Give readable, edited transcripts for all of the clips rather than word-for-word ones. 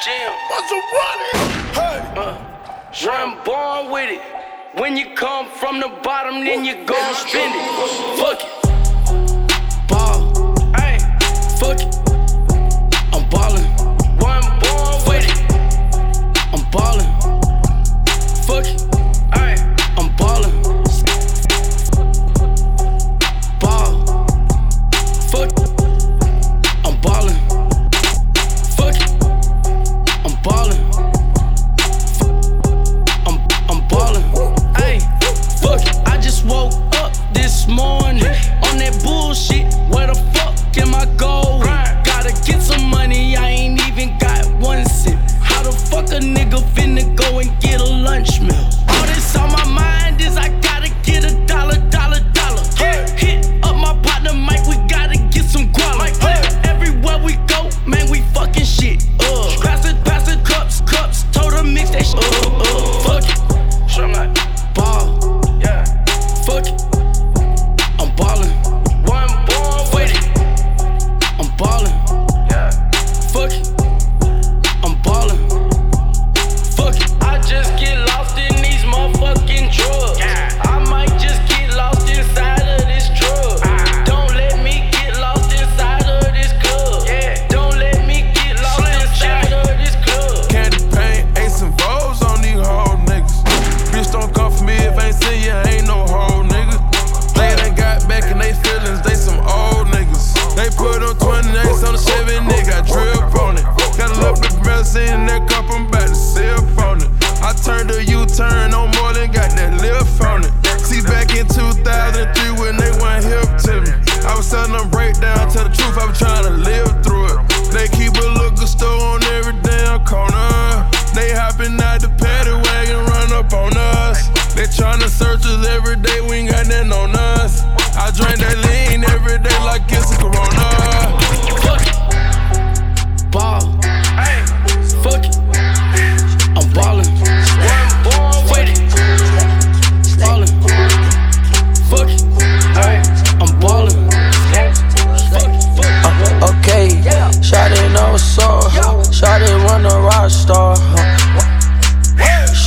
Jim. Maserati. Hey. I'm born with it. When you come from the bottom, then you gon' spend it. Fuck it. Ball. Hey. Fuck it. I'm ballin'. One born with it. I'm ballin'. Fuck it. Hey. I'm ballin'.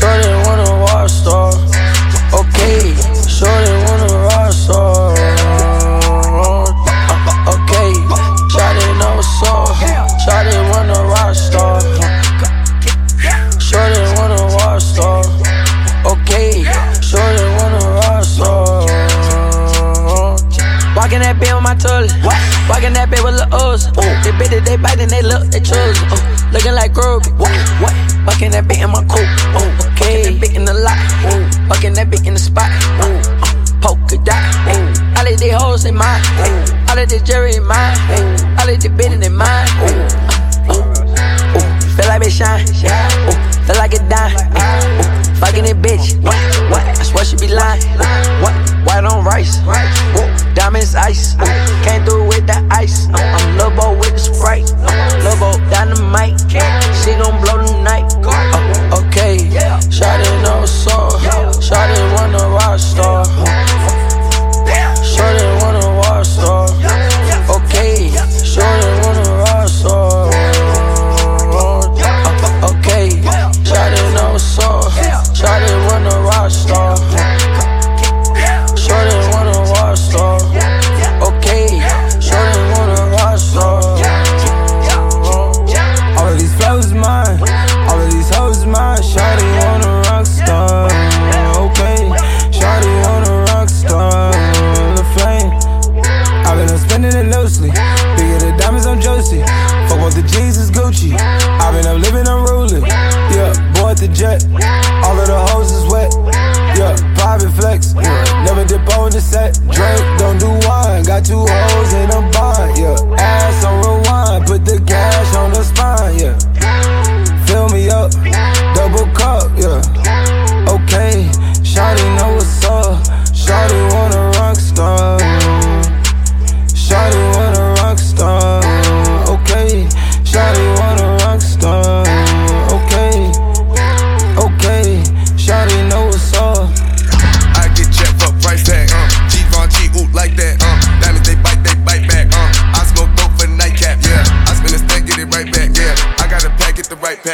Shorty wanna rock star.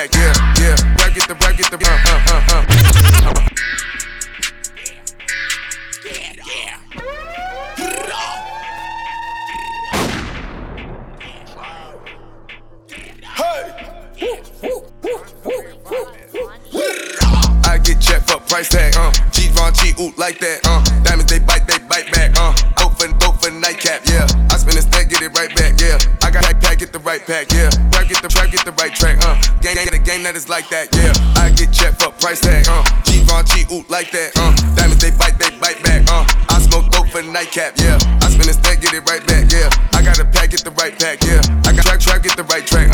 contact, yeah, yeah. Work it, I get checked for price tag, G Von G, ooh, like that, Diamonds, they bite back, dope for nightcap, yeah. I spin this stack, get it right back, yeah. I got that pack, get the right pack, yeah. Get the right track, Gang that is like that, yeah. I get checked for price tag, G Von G, ooh, like that, Diamonds, they bite back, I smoke dope for nightcap, yeah. I spin this stack, get it right back, yeah. I got a pack, get the right pack, yeah. I got track, get the right track,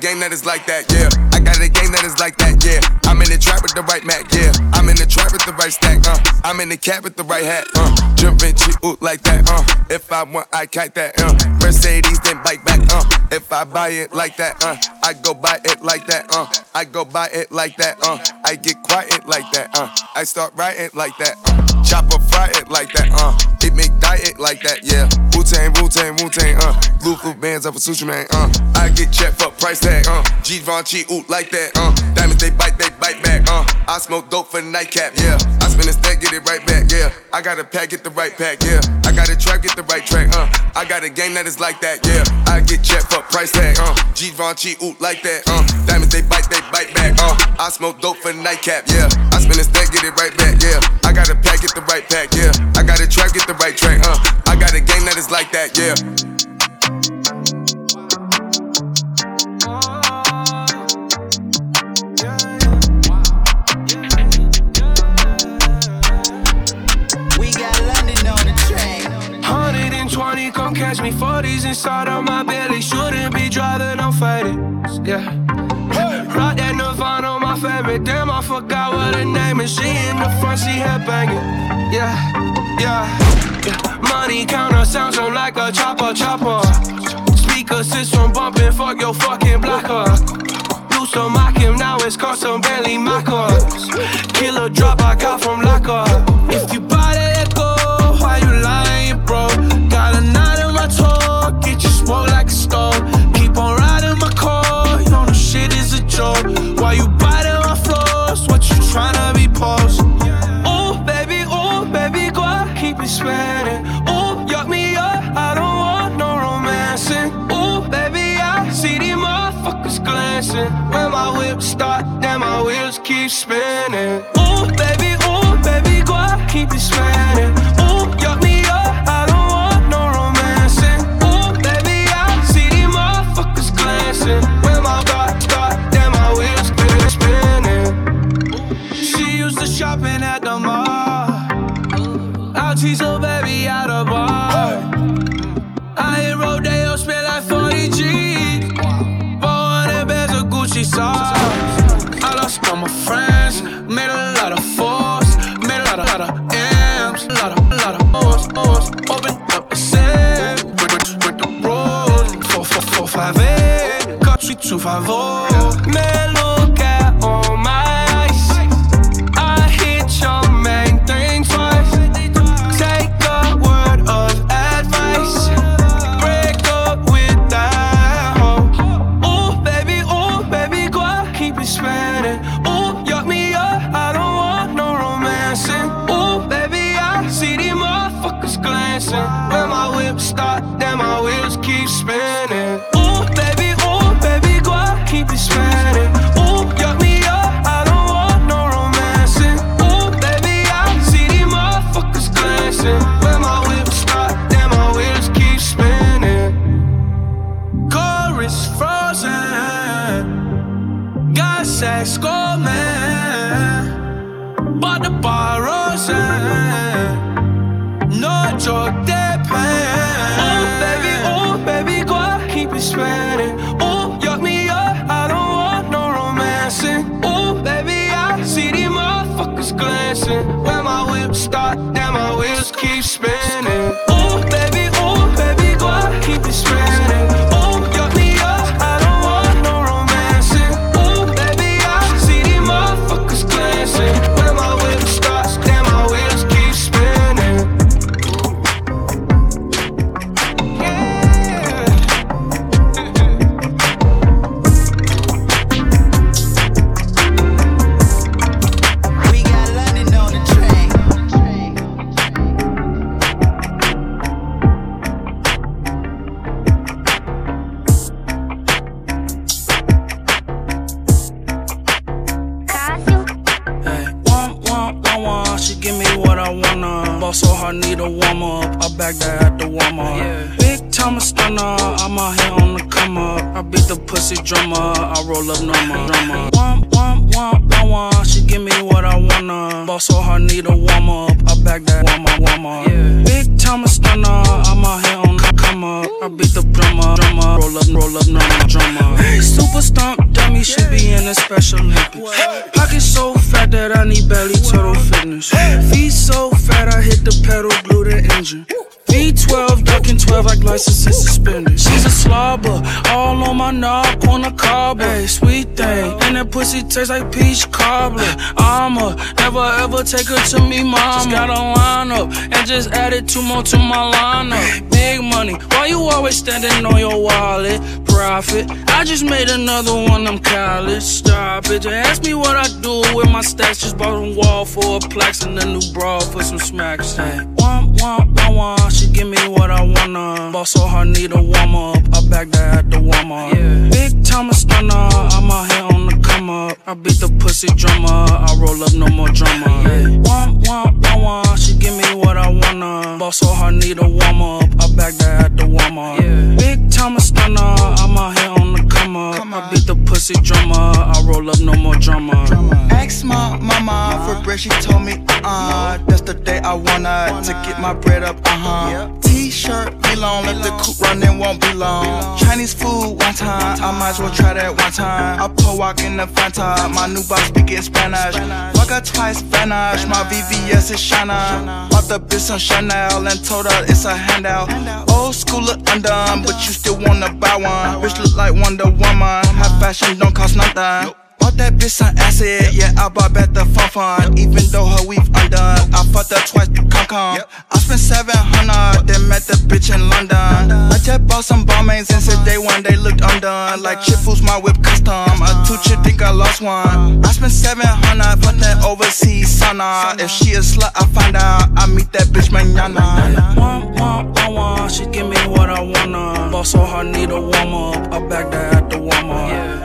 Gang that is like that, yeah. I got a gang that is like that, yeah. I'm in the trap with the right Mac, yeah. I'm in the trap with the right stack, I'm in the cap with the right hat, Jumpin' G, ooh, like that, If I want, I kite that, Mercedes, then bite back, If I buy it like that, I go buy it like that, I go buy it like that, I get quiet like that, I start writing like that, chopper fry it like that, it make diet like that, yeah. Wu-Tang, blue bands up a sushi man, I get checked for price tag, G Von G, ooh, like that, Diamonds, they bite back, I smoke dope for nightcap, yeah. I spin a stack, get it right back, yeah. I got a pack, get the right pack, yeah. I got a track, get the right track, I got a game that is like that, yeah. I get checked for price tag, G Von G, ooh, like that, Diamonds, they bite back, I smoke dope for nightcap, yeah. I spin a stack, get it right back, yeah. I got a pack, get the right pack, yeah. I got a track, get the right track, I got a game that is like that, yeah. Come catch me, 40s inside of my belly. Shouldn't be driving, I'm faded. Yeah. Hey. Rock that Nirvana, my favorite. Damn, I forgot what her name is. She in the front, she headbanging. Yeah, yeah. Money counter sounds so like a chopper. Speaker system bumping, fuck your fucking blocker. Used to mock him, now it's custom Bentley mockers. Killer drop I got from Locker. If you buy that Echo, why you lying, bro? Got a knot in my toe, get you smoked like a stone. Keep on riding my car, you know the shit is a joke. Why you biting my floors, what you tryna be post? Ooh, baby, go on, keep me spinning. Ooh, yuck me up, I don't want no romancing. Ooh, baby, I see these motherfuckers glancing. When my whips start, then my wheels keep spinning. Ooh, baby, go on, keep me spinning. Ooh, yuck me up, I don't want no romancing. Ooh, baby, I see these motherfuckers glancing. When my car, then my wheels keep spinning. She used to shopping at the mall. I'll tease her baby out of bar. I hit Rodeo, spent like 40 G's. 400 bags of Gucci sauce. I lost all my friends, made a lot of force, made a lot of M's, a lot of O's. Opened up a sand with the rolls. 4, 4, 4, 5, 8, country 250. Man, look out on my eyes. I hit your main thing twice. Take a word of advice. Break up with that hoe. Ooh, baby, go on, keep it spinning. Ooh, yuck me up, I don't want no romancing. Ooh, baby, I see these motherfuckers glancing. When my whips start, then my wheels keep spinning. Ooh, baby, go on, keep it spinning. Ooh, yuck me up, I don't want no romancing. Ooh, baby, I see these motherfuckers glancing. When my whips start, then my wheels keep spinning. Chorus frozen, got sex going, but the bar rosin', no joke, they're paying. Ooh, baby, go on. need a warm-up, I back that at the Walmart, yeah. Big time a stunner, I'm out here on the come-up. I beat the pussy drummer, I roll up number. Womp, womp, womp, womp, she give me what I wanna. Boss on her, need a warm-up, I back that Walmart, yeah. Big time a stunner, I'm out here on the come-up. I beat the drummer, roll up number, drummer. Super stomp dummy, she be in a special Olympics. Pocket so fat that I need belly turtle fitness. Feet so fat, I hit the pedal, glue the engine. V12, ducking 12 like license and suspended. She's a slobber, all on my knob, on the cobbler. Ay, sweet thing, and that pussy tastes like peach cobbler. I'ma never ever take her to me mama. Just got a lineup, and just added 2 more to my lineup. Big money, why you always standing on your wallet? Profit, I just made another one, I'm college. Stop it, just ask me what I do with my stacks. Just bought a wall for a plaques and a new bra for some smacks. Womp, womp, womp, womp. She give me what I wanna. Boss on her, need a warm-up, I back that at the Walmart, yeah. Big time a stunner, I'm out here on the come-up. I beat the pussy drummer, I roll up no more drummer, yeah. Womp, womp, womp, womp. She give me what I wanna. Boss on her, need a warm-up, I back that at the Walmart, yeah. Big time a stunner, I'm out here on the come-up. I beat the pussy drummer, I roll up no more drummer. Ask my mama for bread, she told me, that's the day I wanna to get my bread up, T-shirt, be long, let the coupe run, it won't be long. Chinese food, one time, I might as well try that one time. I pull walk in the Fanta, my new box speaking Spanish. Walk twice, vanish, my VVS is shana. Bought the bitch on Chanel and told her it's a handout. Old school look undone, but you still wanna buy one. Bitch look like Wonder Woman, high fashion don't cost nothing. Bought that bitch some acid, yeah, I bought back the fun. Even though her weave undone, I fucked her twice, come. I spent 700, then met the bitch in London. I just bought some Balmains and said day one, they looked undone. Like Chifu's my whip custom, a two-chip think I lost one. I spent 700, fucked that overseas sauna. If she a slut, I find out, I meet that bitch mañana. Womp, womp, womp, she give me what I wanna. Boss on her, need a warm-up, I back that at the Walmart.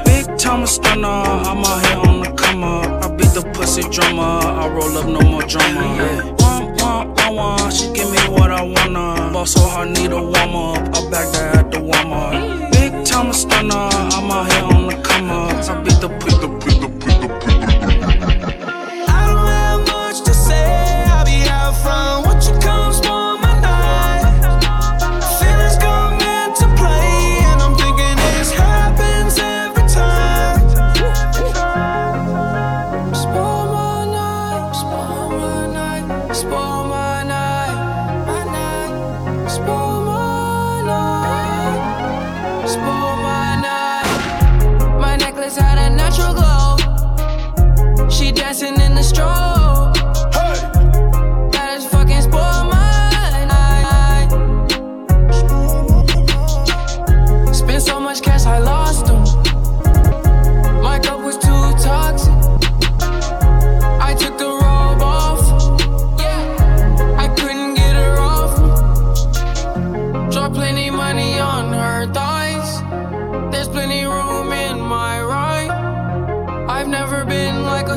I'm a stunner, I'm out here on the come up. I beat the pussy drummer, I roll up no more drummer. Yeah. Womp, womp, womp, womp, she give me what I wanna. Boss on her, need a warm up, I back that at the Walmart. Big time a stunner, I'm out here on the come up. I beat the I don't have much to say, I be out front. What you comes from?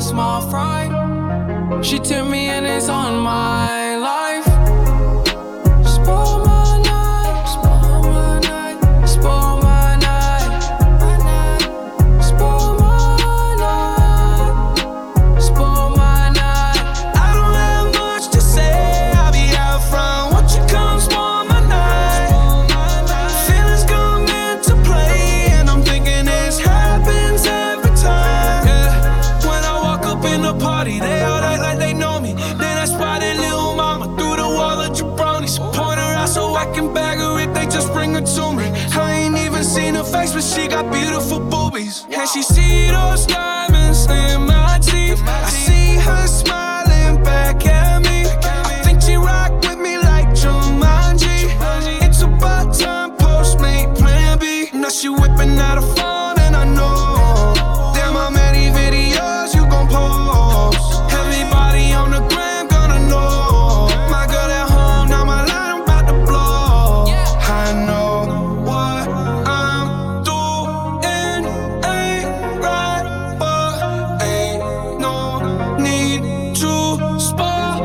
Small fry, she took me and it's on my life. Spoil my night, spoil my night, spoil my night, spoil my night, spoil my night. I don't have much to say, I be out front. What you come, spoil my night. Feelings come into play, and I'm thinking this happens every time. In the party, they all act like they know me. Then that's why that little mama threw the wall of jabronis. Point her out so I can bag her if they just bring her to me. I ain't even seen her face, but she got beautiful boobies. And she see those diamonds in my teeth. I see her smiling back at me. I think she rock with me like Jumanji. It's about time, Postmate Plan B. Now she whipping out a phone and I know. Need to spoil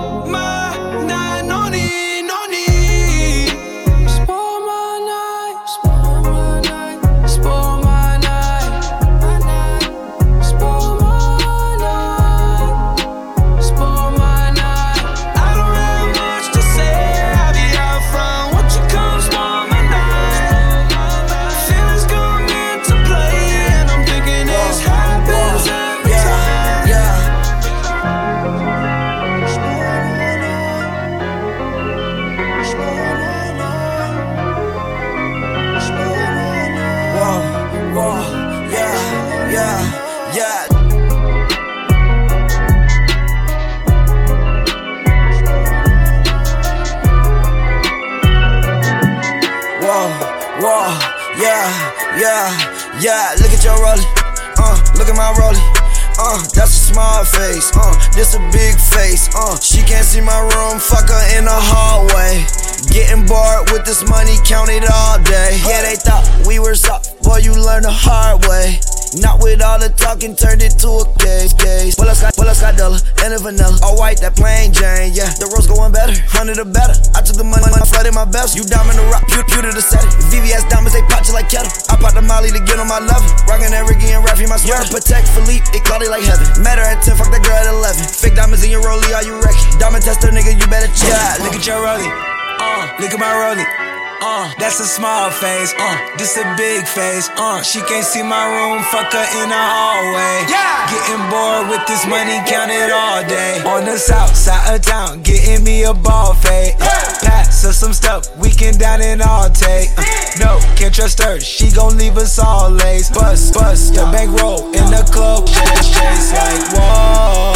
Whoa, yeah. Look at your rollie, look at my rollie, that's a small face, this a big face, she can't see my room, fuck her in the hallway. Getting bored with this money, count it all day. Yeah, they thought we were soft, boy, you learn the hard way. Not with all the talking, turned it to a case. Pull up, dollar, and a vanilla. All white, that plain Jane, yeah. The road's going better, 100 or better. I took the money, flooded my vessel. You diamond the rock, pewter the setting. VVS diamonds, they pop just like kettle. I pop the molly to get on my level. Rockin' that Ricky and Raffy, my sweater. Protect Philippe, it cloudy like heaven. Matter at 10, fuck that girl at 11. Fake diamonds in your rollie, all you wreckin'. Diamond tester, nigga, you better check. Yeah, look at your rollie, look at my rollie. That's a small face, this a big face, she can't see my room, fuck her in the hallway. Yeah. Getting bored with this money, count it all day. On the south side of town, getting me a ball fade. Pass her some stuff, we can dine and all take. No, can't trust her, she gon' leave us all lace. Bust, the bankroll in the club, chase like whoa.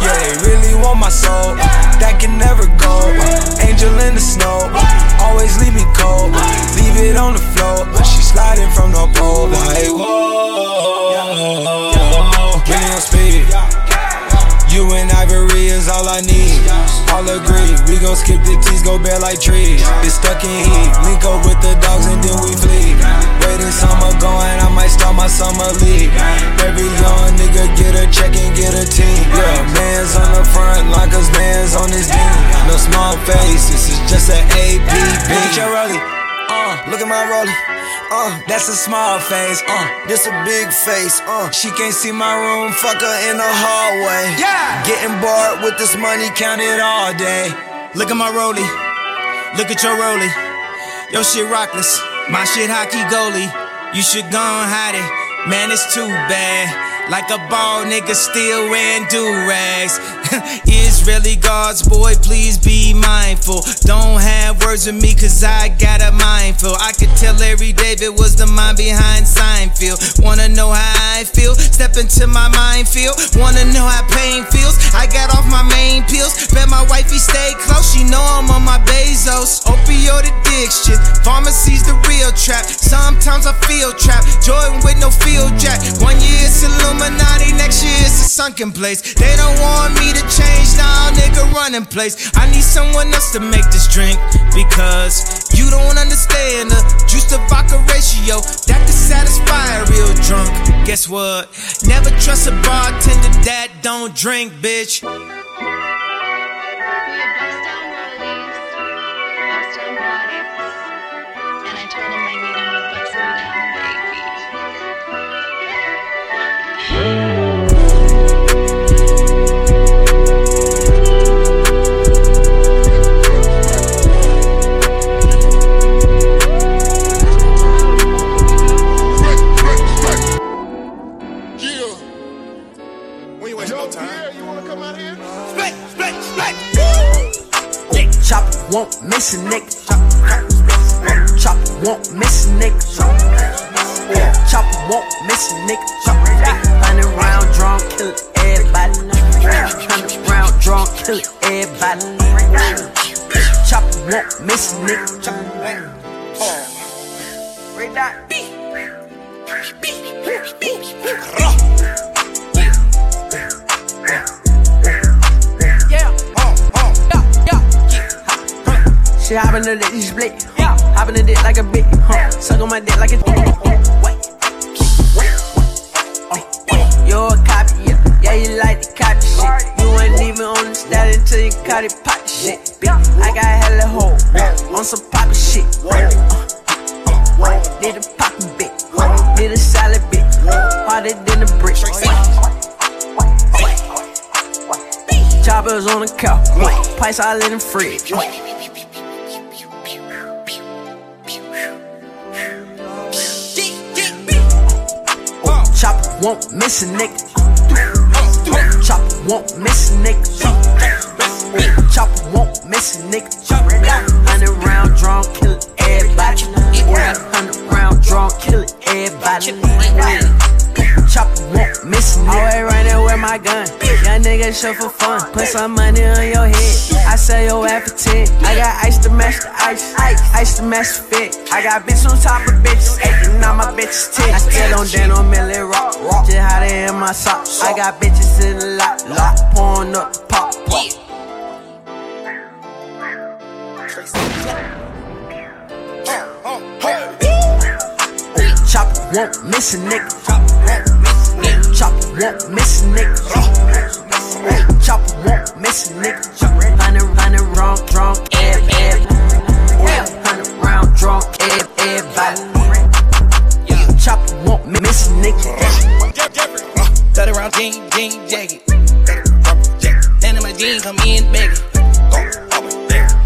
Yeah, they really want my soul, that can never go. Angel in the snow, always leave me cold. Leave it on the floor, but she sliding from the pole like whoa. We on speed, you and Ivory is all I need. All agree, we gon' skip the T's, go bare like trees. It's stuck in heat, link up with the dogs and then we flee. Waiting summer going, I might start my summer league. Every young nigga get a check and get a team. Yeah, bands on the front, like us bands on this team. No small faces, it's just an APB. Look at your rollie, look at my rollie. That's a small face, this a big face, she can't see my room, fuck her in the hallway. Yeah. Getting bored with this money, count it all day. Look at my rollie, look at your rollie. Your shit rockless, my shit hockey goalie. You should go and hide it, man, it's too bad. Like a ball nigga still wearing do-rags. Israeli guards, boy, please be mindful. Don't have words with me, cause I got a mindful. I could tell Larry David was the mind behind Seinfeld. Wanna know how I feel? Step into my minefield. Wanna know how pain feels? I got off my main pills. Bet my wifey stay close, she know I'm on my Bezos. Opioid addiction, pharmacy's the real trap. Sometimes I feel trapped, Jordan with no field jack. One year it's Illuminati, next year it's a sunken place. They don't want me to change now, nigga, running place. I need someone else to make this drink, because you don't understand the juice to vodka ratio that could satisfy a real drunk. Guess what? Never trust a bartender that don't drink, bitch. Won't miss a nigga. Chopper won't miss a nigga. Chopper won't miss a nigga. 100 round drawn, kill everybody. 100 round drawn, kill everybody. Chopper won't miss a nigga. Right now, she hoppin' the dick, she split, hoppin' the dick like a bitch, suck on my dick like a dick. You a copy, yeah, you like the copy shit. You ain't even on the stat until you caught it pop shit. Bitch, I got hella hoes on some poppy shit. Need a poppin' bitch, need a solid bitch, harder than a brick. Choppers on the couch, pipes all in the fridge. Chopper won't miss a nigga. Chopper won't miss a nigga. Chopper won't miss a nigga. 100 round drawn, kill everybody. 100 round drawn, kill everybody. Chopper won't miss a nigga. Always running with my gun, young nigga shoot for fun. Put some money on your head, I sell your appetite. I got ice to match the ice, ice to match the fit. I got bitch on top of bitches, aching on my bitches' tits. I still don't dance on Millie Rock, just how they in my socks. I got bitches in the lot, pouring up the pop. Chopper won't miss a nigga. Chopper won't miss a nigga. Chopper won't miss a nigga. Running wrong, drunk, running round, drunk, everybody. Chopper won't miss a nigga. 30 round jean jacket. None of my jeans come in baggy.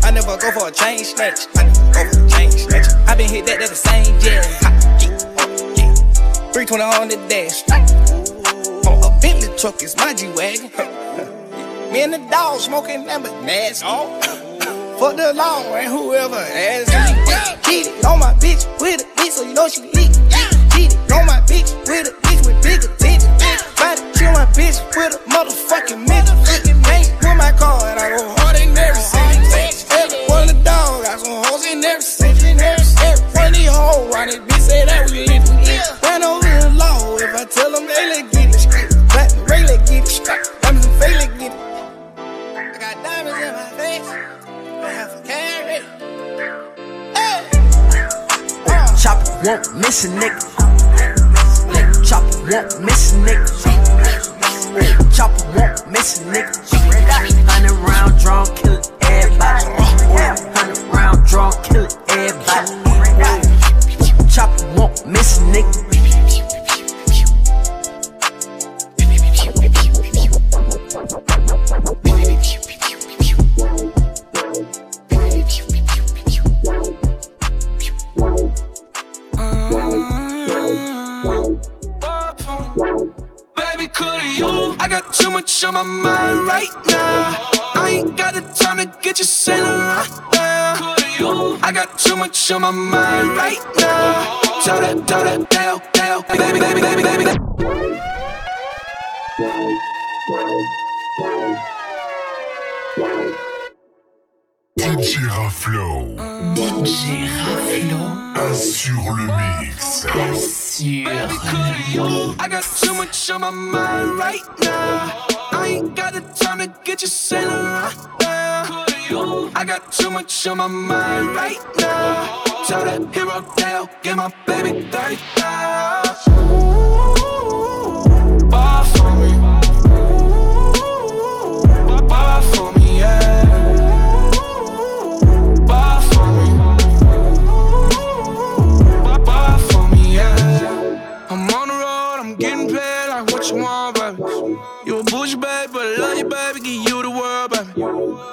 I never go for a chain snatch. I been hit that the same jam. 320 on the dash. On a Bentley truck is my G-Wagon. Me and the dog smoking that but nasty. Fuck the law and whoever asks me. Cheated on my bitch with a bitch so you know she leak. Cheated on my bitch with a bitch with bigger titties. Try to kill my bitch with a motherfucking midget. Ain't with my car and I go hard in every city. Every one of the dogs got some hoes in every city. Every one of these hoes around this bitch say that we lit. Ran over the law, if I tell them they let get it. Black and Ray let get it. Diamonds and Faye let get it. I got diamonds in my face, I have a carry. Hey! Chopper won't miss a nigga. Chopper won't miss a nigga. Chopper won't miss a nigga. 100 round drawn, kill it, everybody. 100 round drawn, kill it, everybody. Chopper won't miss a nigga. Baby, could you? I got too much on my mind right now. I ain't got the time to get you sitting right now. I got too much on my mind right now. Tell that, tell, baby, baby, baby, baby, baby. DJ Raflo. DJ Raflo. Assure le mix. Assure. I got too much on my mind right now. I ain't got the time to get you sailing right now. I got too much on my mind right now. Tell that hero down, get my baby 30,000. Ooh, buy for me. Ooh, buy for me, yeah. Ooh, buy for me. Ooh, buy for me, yeah. I'm on the road, I'm getting paid like what you want, baby. You a bougie, baby, but I love you, baby, give you the world, baby.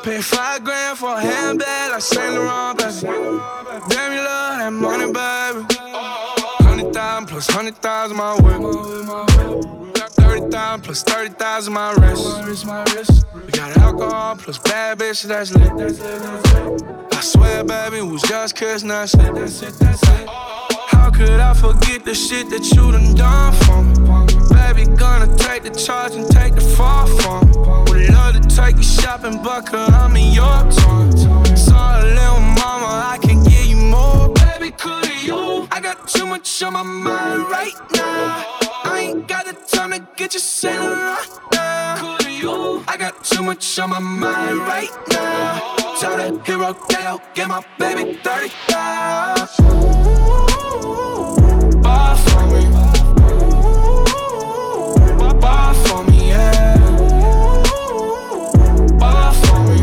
Pay $5,000 for a handbag like Saint Laurent, baby. Damn, you love that money, baby. 100,000 plus 100,000 my whip. 30,000 plus 30,000 my wrist. We got alcohol plus bad bitch, that's lit. I swear, baby, we was just kissing, that's it. How could I forget the shit that you done done for me? Baby, gonna take the charge and take the fall for me. Would love to take you shopping, but I'm in your town. Sorry, little mama, I can give you more. Baby, could you? I got too much on my mind right now. I ain't got the time to get you sitting right now. Could you? I got too much on my mind right now. Tell that hero down, get my baby 30,000. Ooh, buy for me. Ooh, buy for me, yeah. Ooh, buy for me.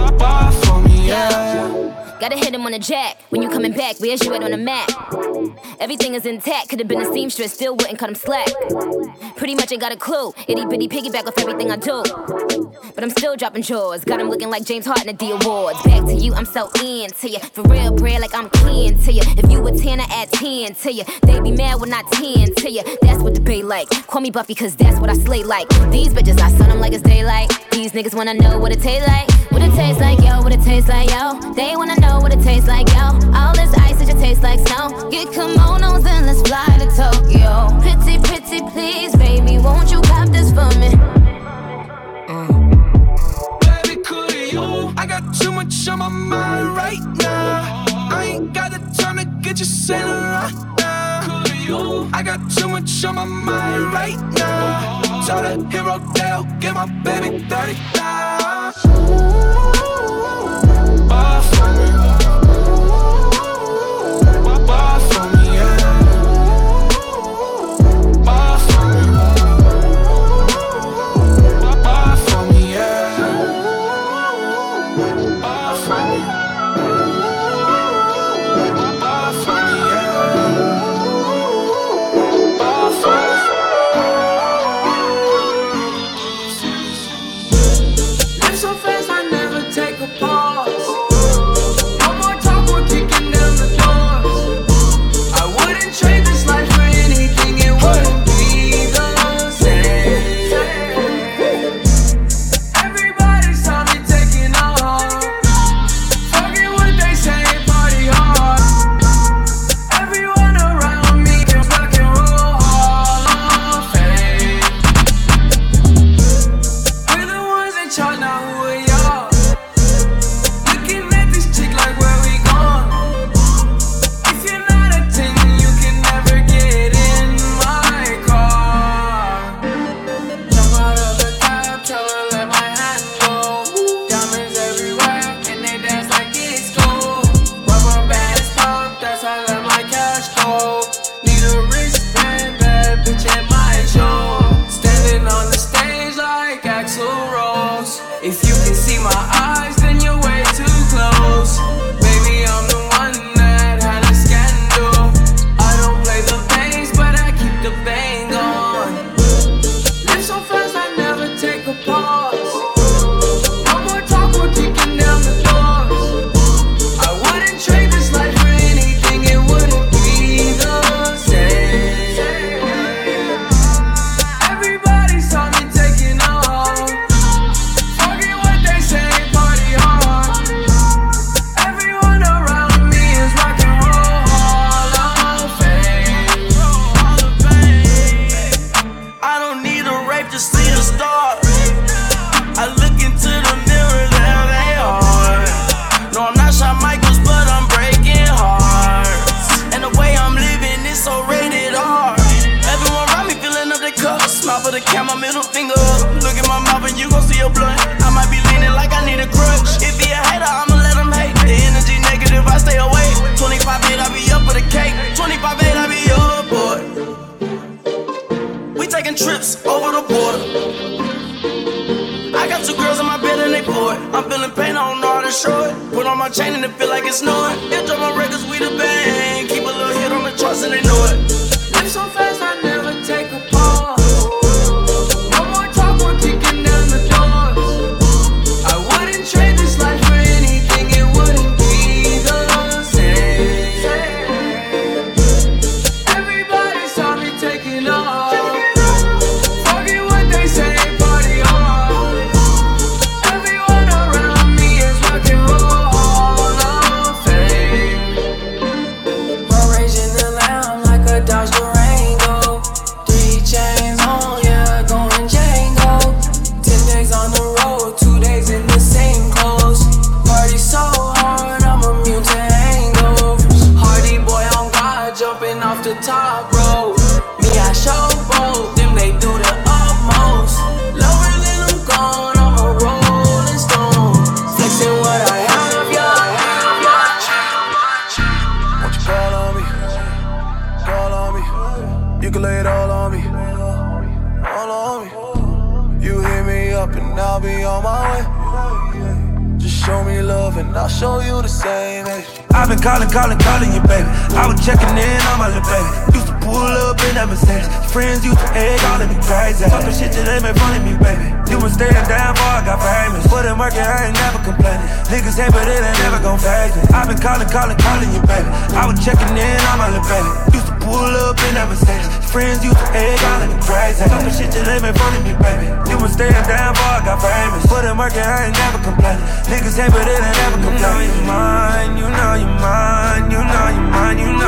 Ooh, buy for me, yeah. Gotta hit him on the jack. When you coming back, where's you at on the map? Everything is intact, could've been a seamstress, still wouldn't cut him slack. Pretty much ain't got a clue, itty bitty piggyback off everything I do. But I'm still dropping jaws, got him looking like James Harden at the awards. Back to you, I'm so into ya, for real, bread like I'm kin to ya. If you a 10, I add 10 to ya, they be mad when I 10 to ya. That's what the bay like, call me Buffy cause that's what I slay like. These bitches, I sun them like it's daylight, these niggas wanna know what it tastes like. What it tastes like, yo, what it tastes like, yo. They wanna know what it tastes like, yo. All this ice, it just tastes like snow. Get kimonos and let's fly to Tokyo. Pretty, pretty, please, baby, won't you cop this for me? Too much on my mind right now. I ain't got the time to get you sailing right now. I got too much on my mind right now. Tell the hero Dale, get my baby 30,000. Buy from me. Buy from me, yeah. Buy from me. Buy from me, yeah. Buy from me. You know your mind.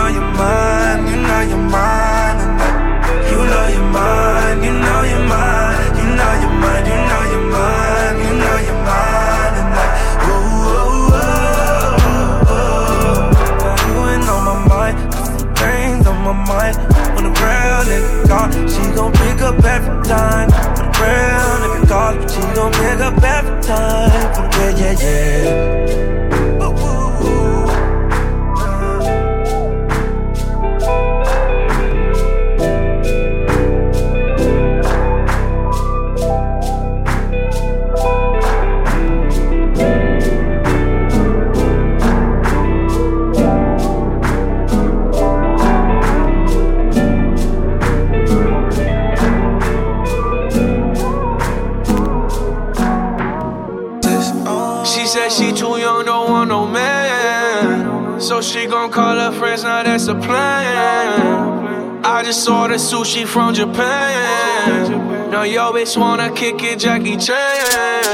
oh man. So she gon' call her friends, now that's a plan. I just ordered sushi from Japan. Now yo bitch wanna kick it, Jackie Chan.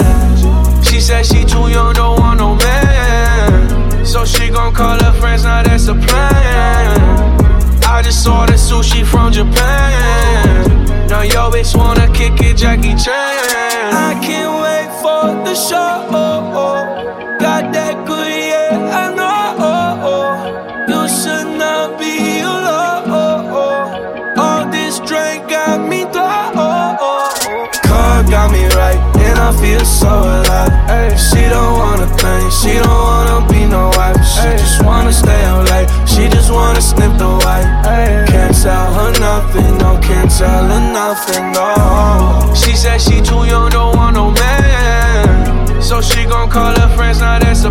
She said she too young, don't want no man. So she gon' call her friends, now that's a plan. I just ordered sushi from Japan. Now yo bitch wanna kick it, Jackie Chan. I can't wait for the show. Got that good, yeah, I know. You should not be alone. All this drink got me down. Car got me right, and I feel so alive. Ay, she don't wanna think, she don't wanna be no wife. She just wanna stay up late, she just wanna snip the white. Can't tell her nothing, no, can't tell her nothing, no. She said she too young, don't want no man. So she gon' call her friends, now that's a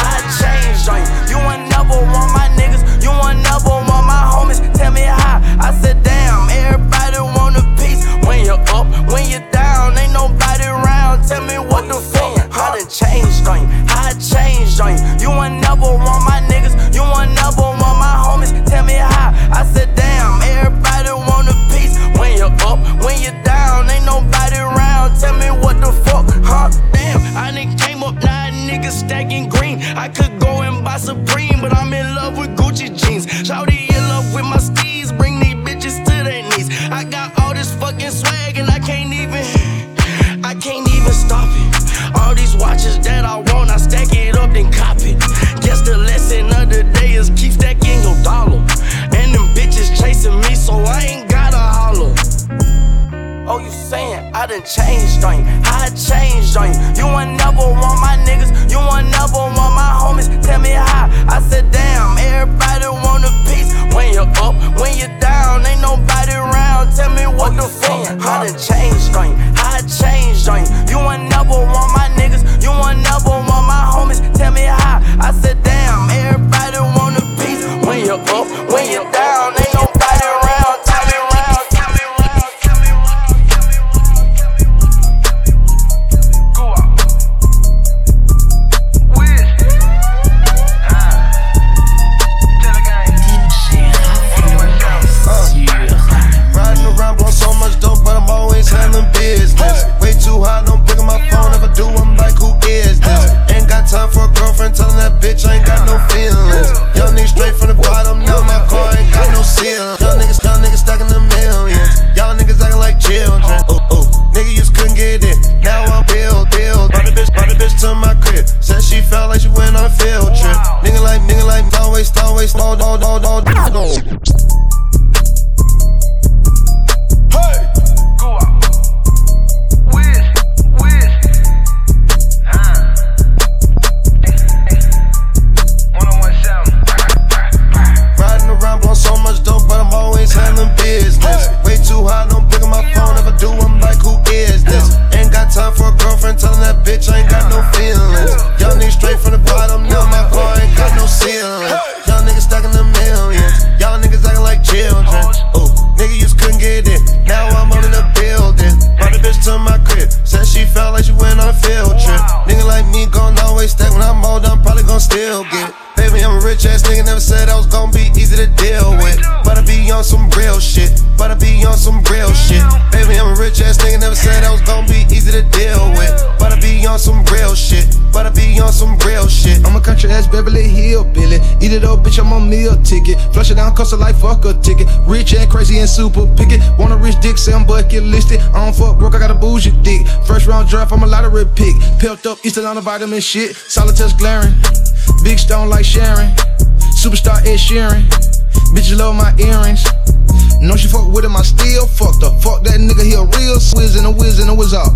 I changed, like, you ain't never want my niggas, you ain't never want my homies. Tell me how. I said, damn, everybody want a piece. When you're up, when you're down, ain't nobody around. Tell me what the fuck. I done changed on you. I changed on you. You ain't never want my niggas. You ain't never want my homies. Tell me how. I said, damn, everybody want a piece. When you're up, when you're down, ain't nobody around. Tell me what the fuck. Huh? Damn, I done came up, now niggas stacking green. I could go and buy Supreme, but I'm in love with Gucci jeans. Shawty in love with my steez, bring these bitches to their knees. I got all this fucking swag and I can't even stop it. All these watches that I want, I stack it up then cop it. Guess the lesson of the day is keep stacking your dollar. And them bitches chasing me, so I ain't gotta holler. Oh, you saying I done changed on you, I changed on you. You ain't never want my niggas, you ain't never want my homies. Tell me how. I said, damn, everybody want a piece. When you're up, when you're down, ain't nobody around. Tell me what the fuck. I done changed on you, I changed on you. You ain't never want my niggas, you ain't never want my homies. Tell me how. I said, damn, everybody want a piece. When you're up, when you're down, ain't nobody around. Business. Way too hot, don't pick up my phone. If I do, I'm like, who is this? Ain't got time for a girlfriend, telling that bitch I ain't got no feelings. Young niggas straight from the bottom, now my car ain't got no ceiling. Young niggas stacking the millions. Y'all niggas acting like children. Ooh, nigga, you just couldn't get in. Now I'm build. Brought the bitch to my crib. Said she felt like she went on a field trip. Nigga like, always, all. Beverly Hill, Billy. Eat it up, bitch, I'm a meal ticket. Flush it down, cost a life, fuck a ticket. Rich and crazy and super picky. Want a rich dick, sell bucket listed. I don't fuck broke, I got a bougie dick. First round draft, I'm a lottery pick. Pelt up, Eastern on the vitamin shit. Solid test glaring. Big stone like Sharon. Superstar Ed Sheeran. Bitches love my earrings. No, she fuck with him, I still fucked her. Fuck that nigga, he a real swizz and a whiz and a whiz off.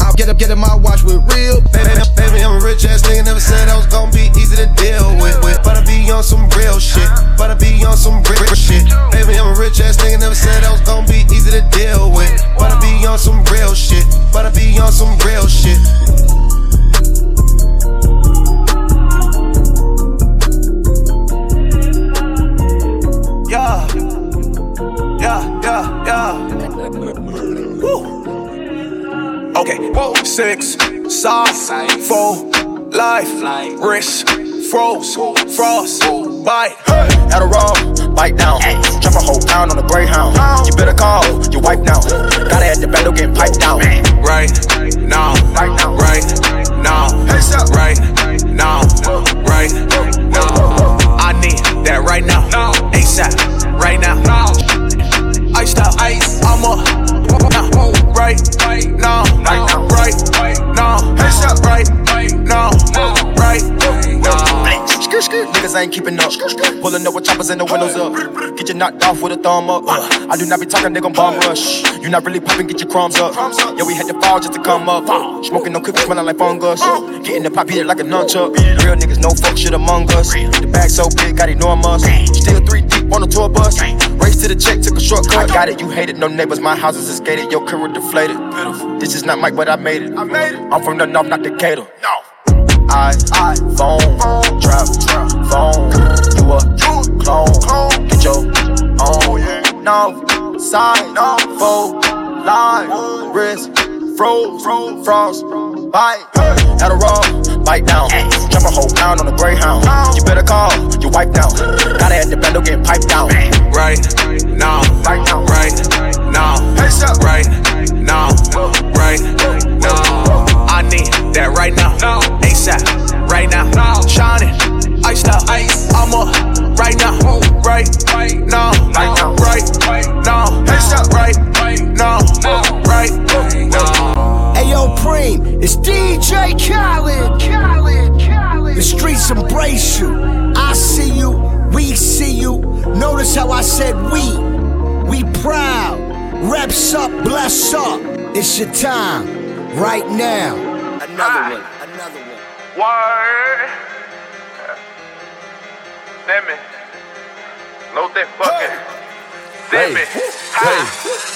I'll get up my watch with real. Baby, I'm a rich ass nigga, never said I was gonna be easy to deal with. But I be young. on some real shit, but I be on some real shit. Baby, I'm a rich ass nigga, never said I was gonna be easy to deal with. But I be on some real shit, but I be on some real shit. Yeah, yeah, yeah, yeah. Woo. Okay, whoa, 6, size, 4, life, wrist, froze, frost, bite, Adderall, bite down, drop a whole pound on a Greyhound. You better call your wife now. Gotta have the bando get piped out. Right now, right now, right now, right now, right now. I need that right now, ASAP, right now. Iced out, I'm up, right now, right now, right now, right now. Niggas ain't keeping up, pulling up with choppers and the windows up. Get you knocked off with a thumb up. I do not be talking, they gon' bomb rush. You not really popping, get your crumbs up. Yeah, we had to fall just to come up. Smoking no cookies, smelling like fungus. Getting the pop, hit it like a nunchuck. Real niggas, no fuck shit among us. The bag so big, got enormous. Still 3 deep on the tour bus. Race to the check, took a shortcut. I got it, you hate it, no neighbors, my houses is gated. Your career deflated. This is not Mike, but I made it. I'm from the north, not Decatur. I phone, trap, phone. You a clone, get your own. No, side, no, fold, line, wrist, froze, frost, bite. Adderall, bite down. Drop a whole pound on a Greyhound. You better call your wife now. Gotta have the bando get piped out. Right now, right now, right now, right now, right now. I need that right now, ASAP, right now, shining, iced out, I'm up, right now, right now, right now, right now, right now. Ayo Preem, it's DJ Khaled. The streets embrace you, I see you, we see you. Notice how I said we proud. Reps up, bless up, it's your time, right now. Another one. Word. Damn it. Load that fucking. Hey, hey,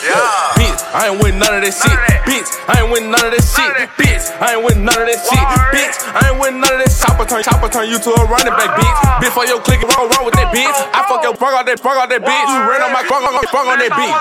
yeah. Bitch, I ain't with none of that shit. Bitch, I ain't with none of that shit. Bitch, I ain't with none of that shit. Bitch, I ain't with none of that chopper turn you to a running back, bitch. Before your click and roll with that bitch. I fuck your fuck out that bitch. You ran on my fuck on that bitch.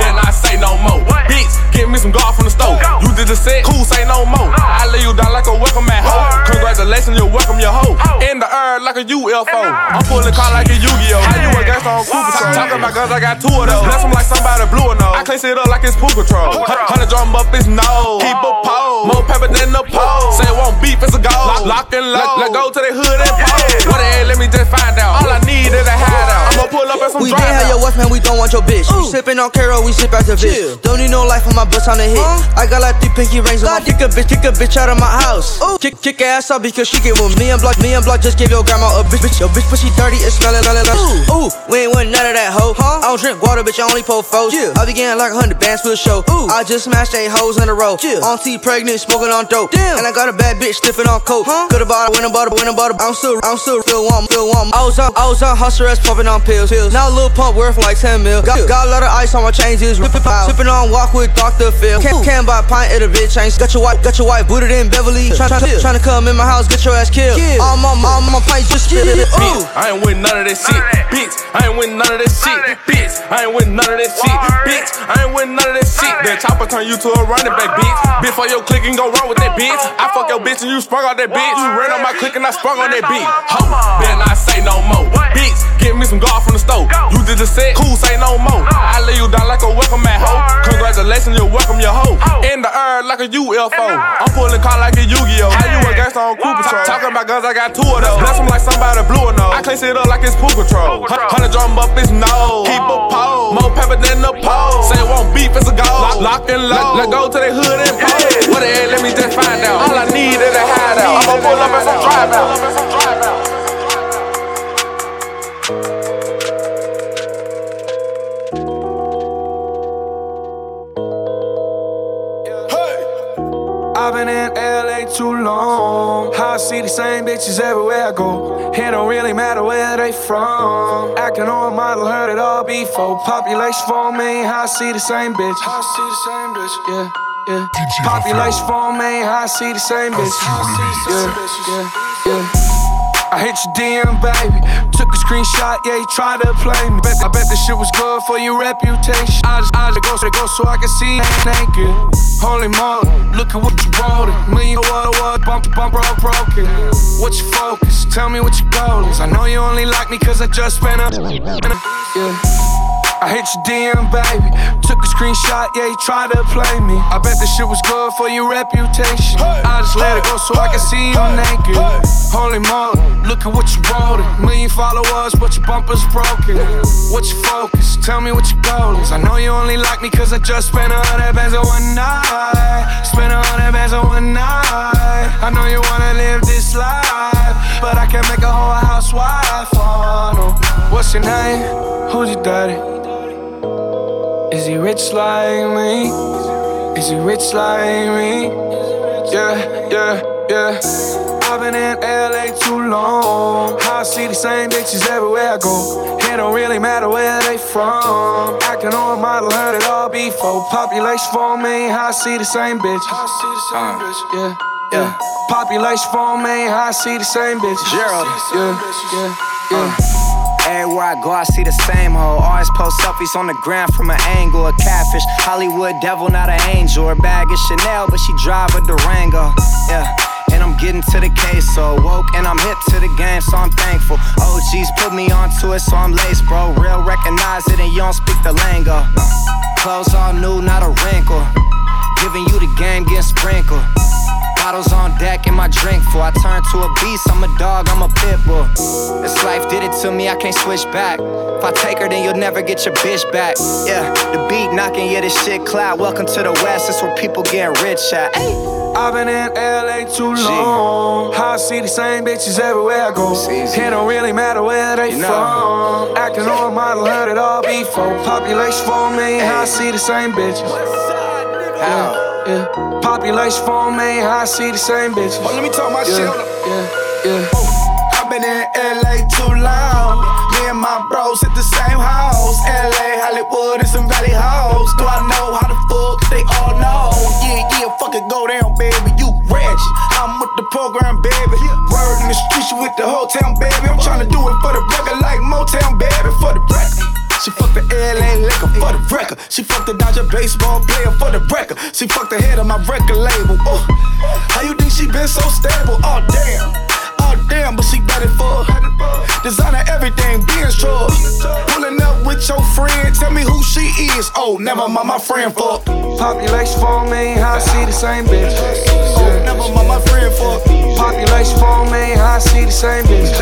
Better not say no more. Bitch, get me some guard from the stove. You did the set, cool, say no more. I lay you down like a welcome at home. Congratulations, you welcome your hoe. In the earth like a UFO. I'm pulling car like a Yu-Gi-Oh. How you a gangster on Cooper? Talking about guns, I got two of those. Bless them like somebody blew a nose. I clean it up like it's pool control. 100 drum up his nose. Keep a pole. More paper than the pole. Say it won't beef, it's a goal. Lock and load. Let go to the hood and pole. What the hell, let me just find out. All I need is a hideout. I'ma pull up at some drive. We didn't have your wife, man, we don't want your bitch. Sippin' on Carol, we sip out the bitch. Don't need no life on my bus on the hit. I got like 3 pinky rings on my kick a bitch out of my house. Kick ass out because she get with me and block. Me and block just give your grandma a bitch. Your bitch pussy dirty, it's smelling like ooh, we ain't want none of that hoe. I don't drink water, bitch, I only pull foes. Yeah. I be getting like 100 bands for the show. Ooh. I just smashed 8 hoes in a row. Yeah. Auntie pregnant, smoking on dope. Damn. And I got a bad bitch sniffing on coke. Coulda bought a winner bought a. I'm still still want. I was on hustler ass pumping on pills. Now a little pump worth like 10 mil. Got a lot of ice on my changes. Sipping on walk with Dr. Phil. Can't buy a pint, it'll bitch change. Got your wife booted in Beverly. Tryna come in my house, get your ass killed. All my pints just spilled. Bitch, I ain't with none of that shit. Bitch, I ain't with none of that shit. Bitch, I ain't with none of that shit. Bitch, I ain't with none of that shit. That chopper turn you to a running back, bitch. Before your click and go wrong with that bitch. I fuck your bitch and you sprung on that bitch. You ran on my click and I sprung on that bitch. Ho, better not say no more. Bitch, give me some guard from the stove. You did the set, cool, say no more. I lay you down like a welcome at hoe. Congratulations, you welcome your hoe. In the earth like a UFO. I'm pulling car like a Yu-Gi-Oh. How you a gangster on Cooper Patrol? Talking about guns, I got 2 of those. Bless them like somebody blew a nose. I clean shit up like it's pool control. 100 drum up his nose. Keep a pole, more pepper than the pole. Say it won't beef, it's a goal. Lock and load. Let go to the hood and pole. What the hell, let me just find out. All I need is a hideout. I'ma pull up and some drive out. Hey, I've been in LA too long. I see the same bitches everywhere I go. It don't really matter where they from. Acting on a model, heard it all before. Population for me, I see the same bitch. I see the same bitch, yeah. Population for me, I see the same bitch. Yeah. I hit your DM, baby. Took a screenshot, yeah, you tried to play me. I bet this shit was good for your reputation. I just go so I can see it naked. Holy moly, look at what you wrote it. Million what, bump, road broken. What's your focus? Tell me what your goal is. I know you only like me cause I just spent up. Yeah. I hit your DM, baby. Took a screenshot, yeah, you tried to play me. I bet this shit was good for your reputation. I just let it go so I can see you naked. Holy moly, look at what you wrote it. Million followers, but your bumper's broken. What's your focus? Tell me what your goal is. I know you only like me cause I just spent 100 bands on one night. Spent 100 bands on one night. I know you wanna live this life, but I can't make a whole housewife. Oh, no. What's your name? Who's your daddy? Is he rich like me? Is he rich like me? Yeah. I've been in LA too long. I see the same bitches everywhere I go. It don't really matter where they from. Acting on a model, heard it all before. Population for me, I see the same bitch. Yeah. Population for me, I see the same bitch. Gerald. Yeah. Everywhere I go, I see the same hoe. Always post selfies on the gram from an angle. A catfish, Hollywood devil, not an angel. Her bag is Chanel, but she drive a Durango. Yeah. And I'm getting to the case, so woke and I'm hip to the game, so I'm thankful. OGs put me onto it, so I'm laced, bro. Real recognize it and you don't speak the lingo. Clothes all new, not a wrinkle. Giving you the game, getting sprinkled. Bottles on deck in my drink for I turn to a beast, I'm a dog, I'm a pit bull. This life did it to me, I can't switch back. If I take her, then you'll never get your bitch back. Yeah, the beat knocking, yeah, this shit cloud. Welcome to the West, it's where people getting rich at. I've been in LA too long. I see the same bitches everywhere I go. It don't really matter where they from. Acting on a model, heard it all before. Population for me, I see the same bitches. Yeah. Population for me, I see the same bitches. Oh, let me talk my shit on the I've been in LA too long. Me and my bros at the same house. LA, Hollywood, and some valley hoes. Do I know how the fuck they all know? Yeah, fuck it, go down, baby, you ratchet. I'm with the program, baby. Word in the streets, you with the whole town, baby. I'm tryna do it for the record, like Motown, baby, for the record. She fucked the LA liquor for the record. She fucked the Dodger baseball player for the record. She fucked the head of my record label. How you think she been so stable? Oh damn, but she got it for designer everything, being strong. Pulling up with your friend, tell me who she is. Oh, never mind my friend fuck. Population for me, I see the same bitch. Oh, never mind my friend fuck. Population for me, I see the same bitch.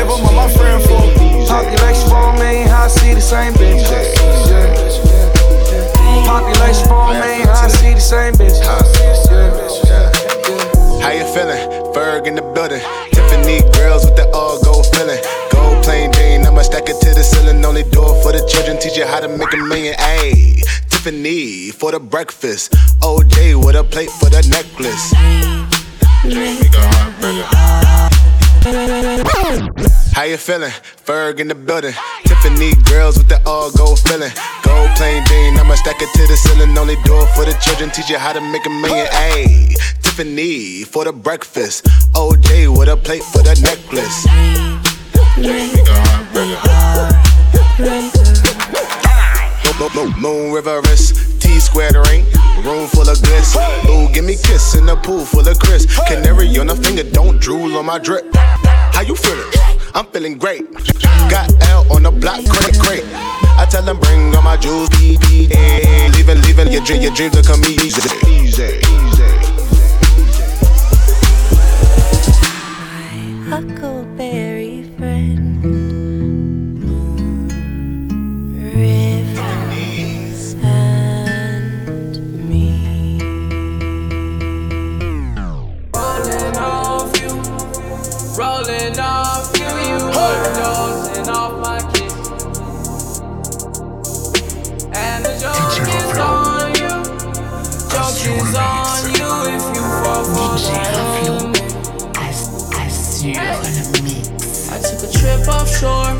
Never mind my friend fuck. Population for me, I see the same bitch. Population for me, I see the same bitch. How you feeling? Ferg in the building. Tiffany girls with the all gold feeling. Gold plain Jane, I'ma stack it to the ceiling. Only do it for the children. Teach you how to make $1 million. Ayy, Tiffany for the breakfast. OJ with a plate for the necklace. Make a heart bigger. How you feeling? Ferg in the building. Tiffany girls with the all gold feeling. Gold plain Jane, I'ma stack it to the ceiling. Only do it for the children. Teach you how to make $1 million. Ayy, Tiffany for the breakfast. OJ with a plate for the necklace. Moon River wrist, T squared ring. Room full of gliss. Ooh, give me kiss in the pool full of crisp. Canary on the finger, don't drool on my drip. How you feeling? I'm feeling great. Got L on the block, great. I tell them bring all my jewels, leaving your dreams to come easy. Huckleberry friend, Moon River and me. Rolling off you, rolling off you. Dozing off my kiss, and the joke is on you. Joke is on you. J'ai un flow, assure le mix. I took a trip offshore,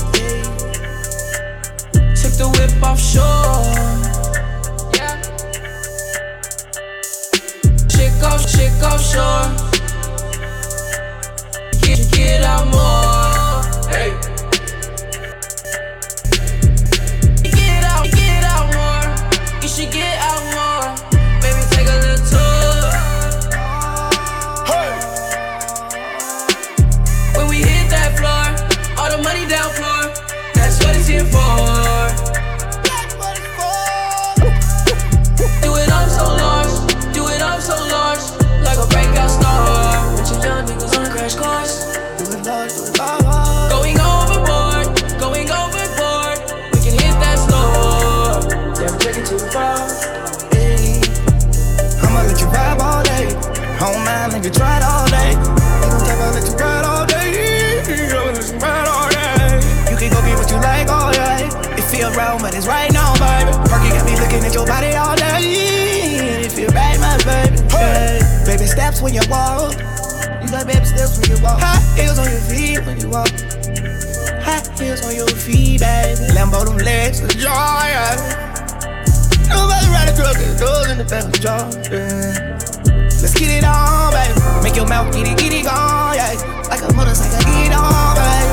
took the whip offshore, yeah. Chick offshore, get out more, hey. Get out more, you should get out more. Baby, take a little tour, hey. When we hit that floor, all the money down floor, that's what it's here for. Nigga tried all day. I'm the type I let you ride all day. I'ma let you ride all day. You can go get what you like all day. It feel wrong, but it's right now, baby. Perky got me looking at your body all day. It feel right, my baby. Hey. Baby steps when you walk. You got baby steps when you walk. High heels on your feet when you walk. High heels on your feet, baby. Lambo them legs with joy. Nobody riding through the doors in the back of Jordan. Let's get it on, baby. Make your mouth get it gone, yeah. Like a motorcycle, get it on, baby.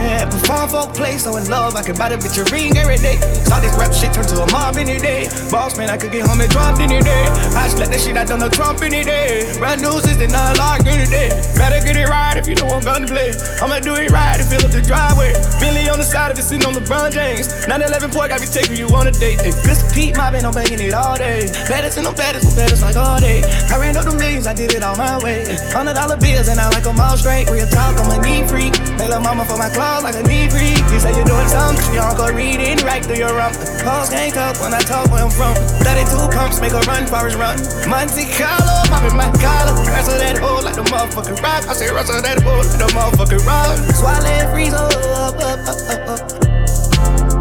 Yeah, perform for a play, so in love I can buy the bitch a ring every day. Cause all this rap shit turned to a mob any day. Boss man, I could get home and dropped any day. I just let that shit out done no Trump any day. Brand news is not locked any day. Better get it right if you know I'm gonna play. I'ma do it right and fill up the driveway. Billy on the side of it, sitting on LeBron James. 9-11 point got me taking you on a date. If this Pete mobbing, I'm banging it all day. Baddest and no baddest, I'm baddest like all day. I ran up the millions, I did it all my way. $100 bills and I like them all straight. Real talk, I'm a knee freak. They love mama for my claws like a knee freak. You say you're doing something, y'all go reading right through your rump. Paws can't talk when I talk where I'm from. 32 pumps make a run, far as run. Monte Carlo, popping my collar. Wrestle that hole like the motherfucking rock. I say wrestle that hole like the motherfucking rock. Swallow and freeze up.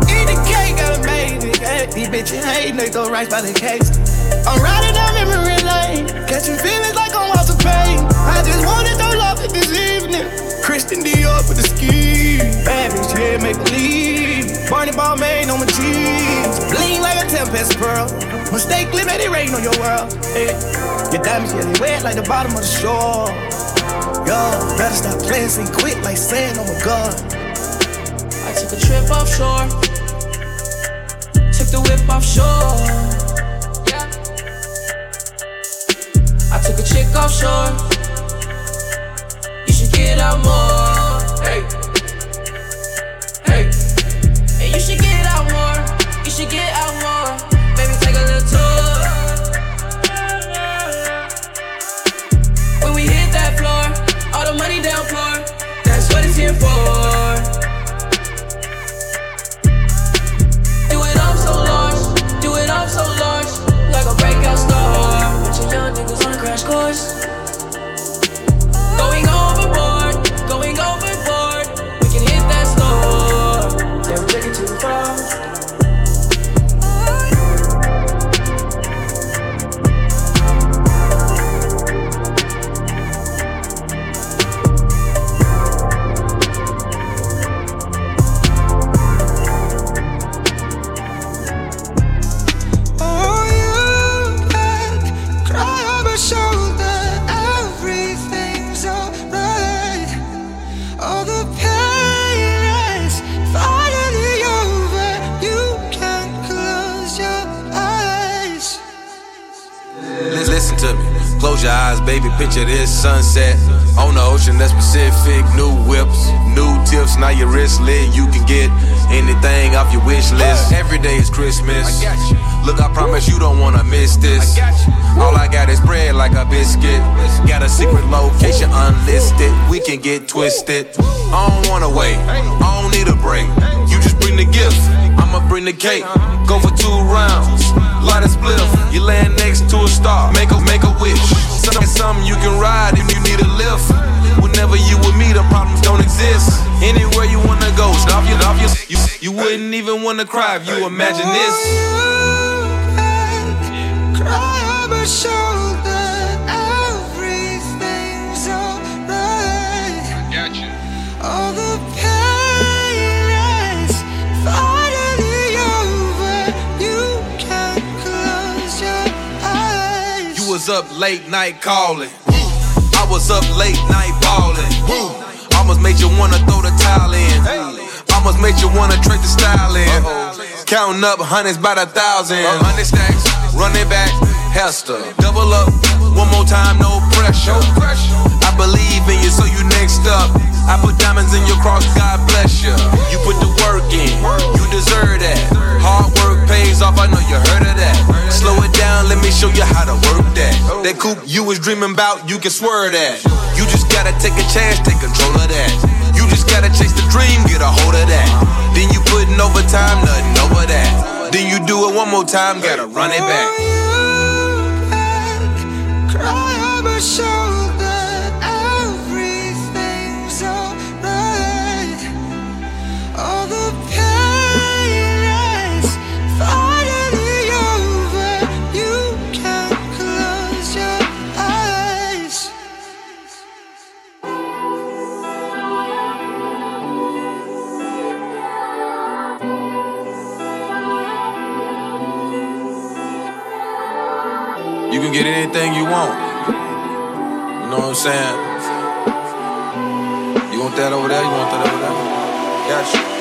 Eat the cake, got a baby. These bitches hatin', they throw rice by the cakes. I'm riding down memory lane, catching feelings like I'm Walter Payton. I just wanted to love it this evening. Christian Dior for the ski. Bad bitch, yeah, make believe. Barney Ball made on my jeans. Bling like a tempest pearl. Mistake limit, it rain on your world. Hey. Your diamonds, yeah, they wet like the bottom of the shore. Yo, better stop playing, sing quick like sand on my gun. I took a trip offshore, took the whip offshore. Took a chick offshore. You should get out more. Hey, hey. And you should get out more. You should get out more. Baby, take a little tour. When we hit that floor, all the money down floor. That's what it's here for. Do it up so large. Do it up so large. Like a breakout star. Young niggas on a crash course. Going overboard, we can hit that store. Never take it too far. Close your eyes, baby, picture this sunset on the ocean, that's Pacific. New whips, new tips, now your wrist lit. You can get anything off your wish list. Every day is Christmas. Look, I promise you don't wanna miss this. All I got is bread like a biscuit. Got a secret location unlisted. We can get twisted. I don't wanna wait, I don't need a break. You just bring the gifts, I'ma bring the cake. Go for 2 rounds, light a spliff. You land next to a star, make a wish. Something you can ride if you need a lift. Whenever you with me, the problems don't exist. Anywhere you wanna go, stop your love. You wouldn't even wanna cry if you imagine this. You cry, I show that everything. was up late night calling. I was up late night ballin'. Almost made you wanna throw the towel in. Almost made you wanna trade the style in. Counting up hundreds by the thousand. 100 stacks, running back, Hester. Double up, one more time, no pressure. I believe in you, so you next up. I put diamonds in your cross, God bless you. You put the work in, you deserve that. Hard work pays off, I know you heard of that. Slow it down, let me show you how to work that. That coupe you was dreaming about, you can swerve that. You just gotta take a chance, take control of that. You just gotta chase the dream, get a hold of that. Then you putting overtime, nothing over that. Then you do it one more time, gotta run it back. Cry on my shoulder, everything's alright. All the pain is finally over. You can close your eyes. You can get anything you want. You know what I'm saying? You want that over there? You want that over there? Gotcha.